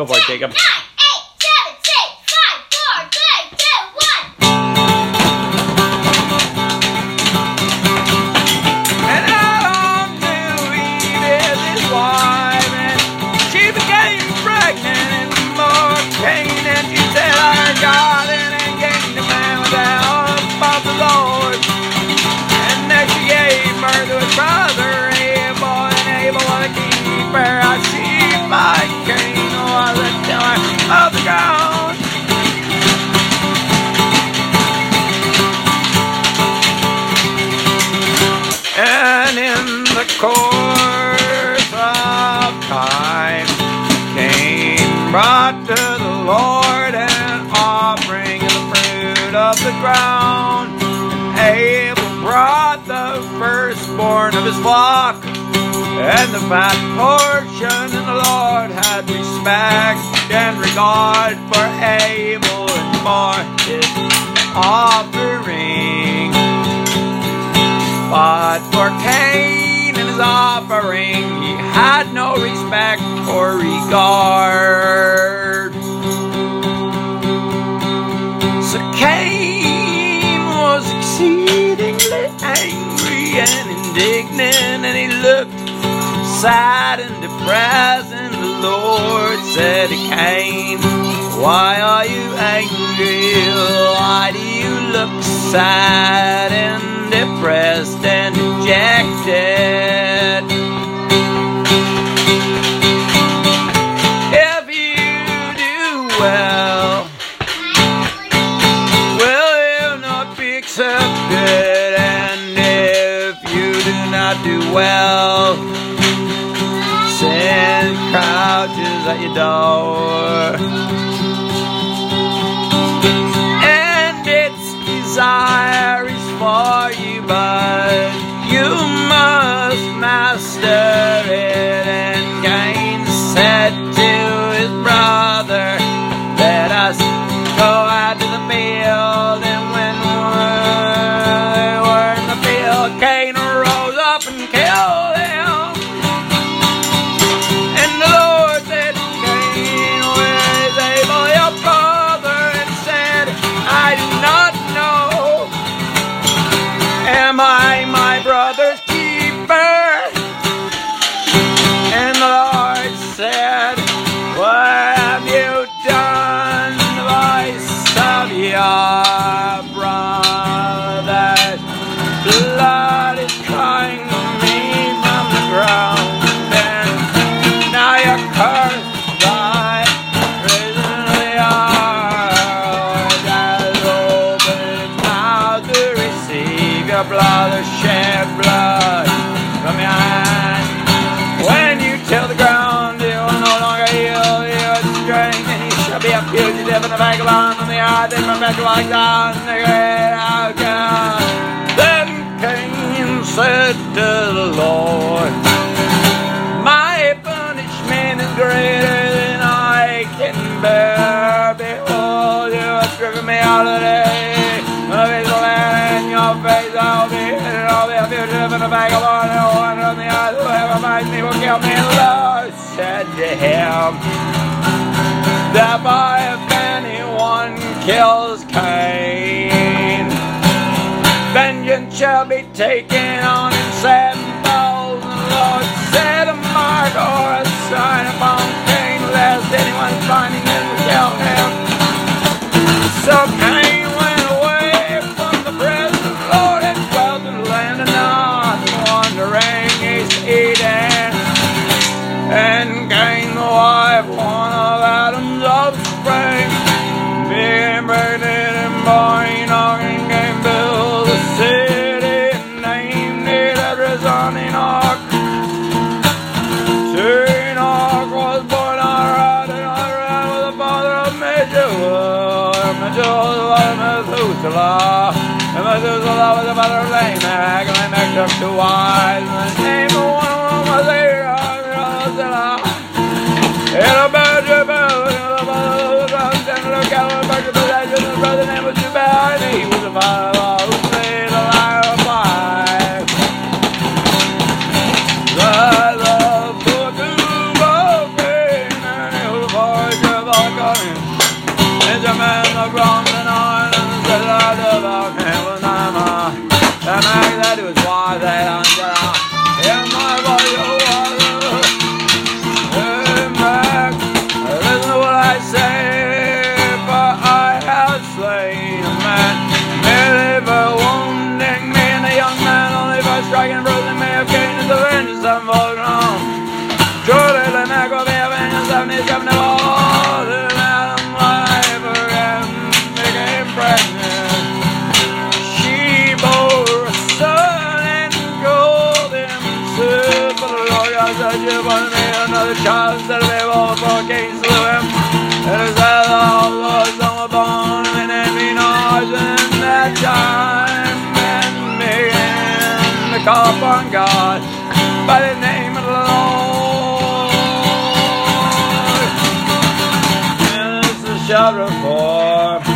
Go for it, Jacob. 9, 8, 7, 6, 5, 4, 3, 2, 1. And all I knew Eve is his wife, and she became pregnant and more Cain, and she said, I got it, and gave the man without above the Lord. And then she gave her to his brother Abel, and Abel was a keeper of sheep by Cain, the killer of the ground. And in the course of time, Cain brought to the Lord an offering of the fruit of the ground. And Abel brought the firstborn of his flock and the fat portion, and the Lord had respect and regard for Abel and for his offering. But for Cain and his offering, he had no respect or regard. So Cain was exceedingly angry and indignant, and he looked sad and depressed, and the Lord said to Cain, why are you angry? Why do you look sad and depressed and dejected? If you do well, you'll not be accepted, and if you do not do well, sin crouches at your door, and its desire is for you, but you must master it. And Cain said to his brother, let us go out to the field. And when we were in the field, Cain rose up and killed him. Am I my brother's keeper? And the Lord said, what have you done to the voice of your brother? Blood is crying to me from the ground, and now you're cursed. Brother, shed blood from your hand. When you till the ground, you will no longer yield your strength, and you shall be a fugitive and a vagabond on the earth, and from Babylon down the great outcome. Then Cain said to the Lord, my punishment is greater than I can bear. Behold, you have driven me out of the day of the land. Your face I'll be hidden, I'll be a fugitive and a vagabond, and a wanderer on the earth. Whoever finds me will kill me. And the Lord said to him, thereby if anyone kills Cain, vengeance shall be taken on him sevenfold. And the Lord set a mark or a sign upon Cain, lest anyone finding him will kill him. So Cain Eden. And Cain, the wife, one of Adam's offspring, being pregnant and born Enoch, and Cain built a city and named it after his son Enoch. To Enoch was born Arad, and Arad was the father of Methuselah. Methuselah was Methuselah, and Methuselah was the father of Lamech, and Lamech took two wives, and the name of he was a father who played a liar of fire. The love for a good old king, and he was a walking. It's a man that runs the night and the light of our camp. The man that was why they don't get out. In my body, I'm back. Listen to what I say, for I have slain a man merely for wounding me, and the young man only for striking bruise and may have gained his vengeance and full grown. Surely the neck will be a vengeance of his company. The child that we all for King slew him. It is that all Lord's on the bone, and it be not in that time. And began to call upon God by the name of the Lord. And this is chapter 4.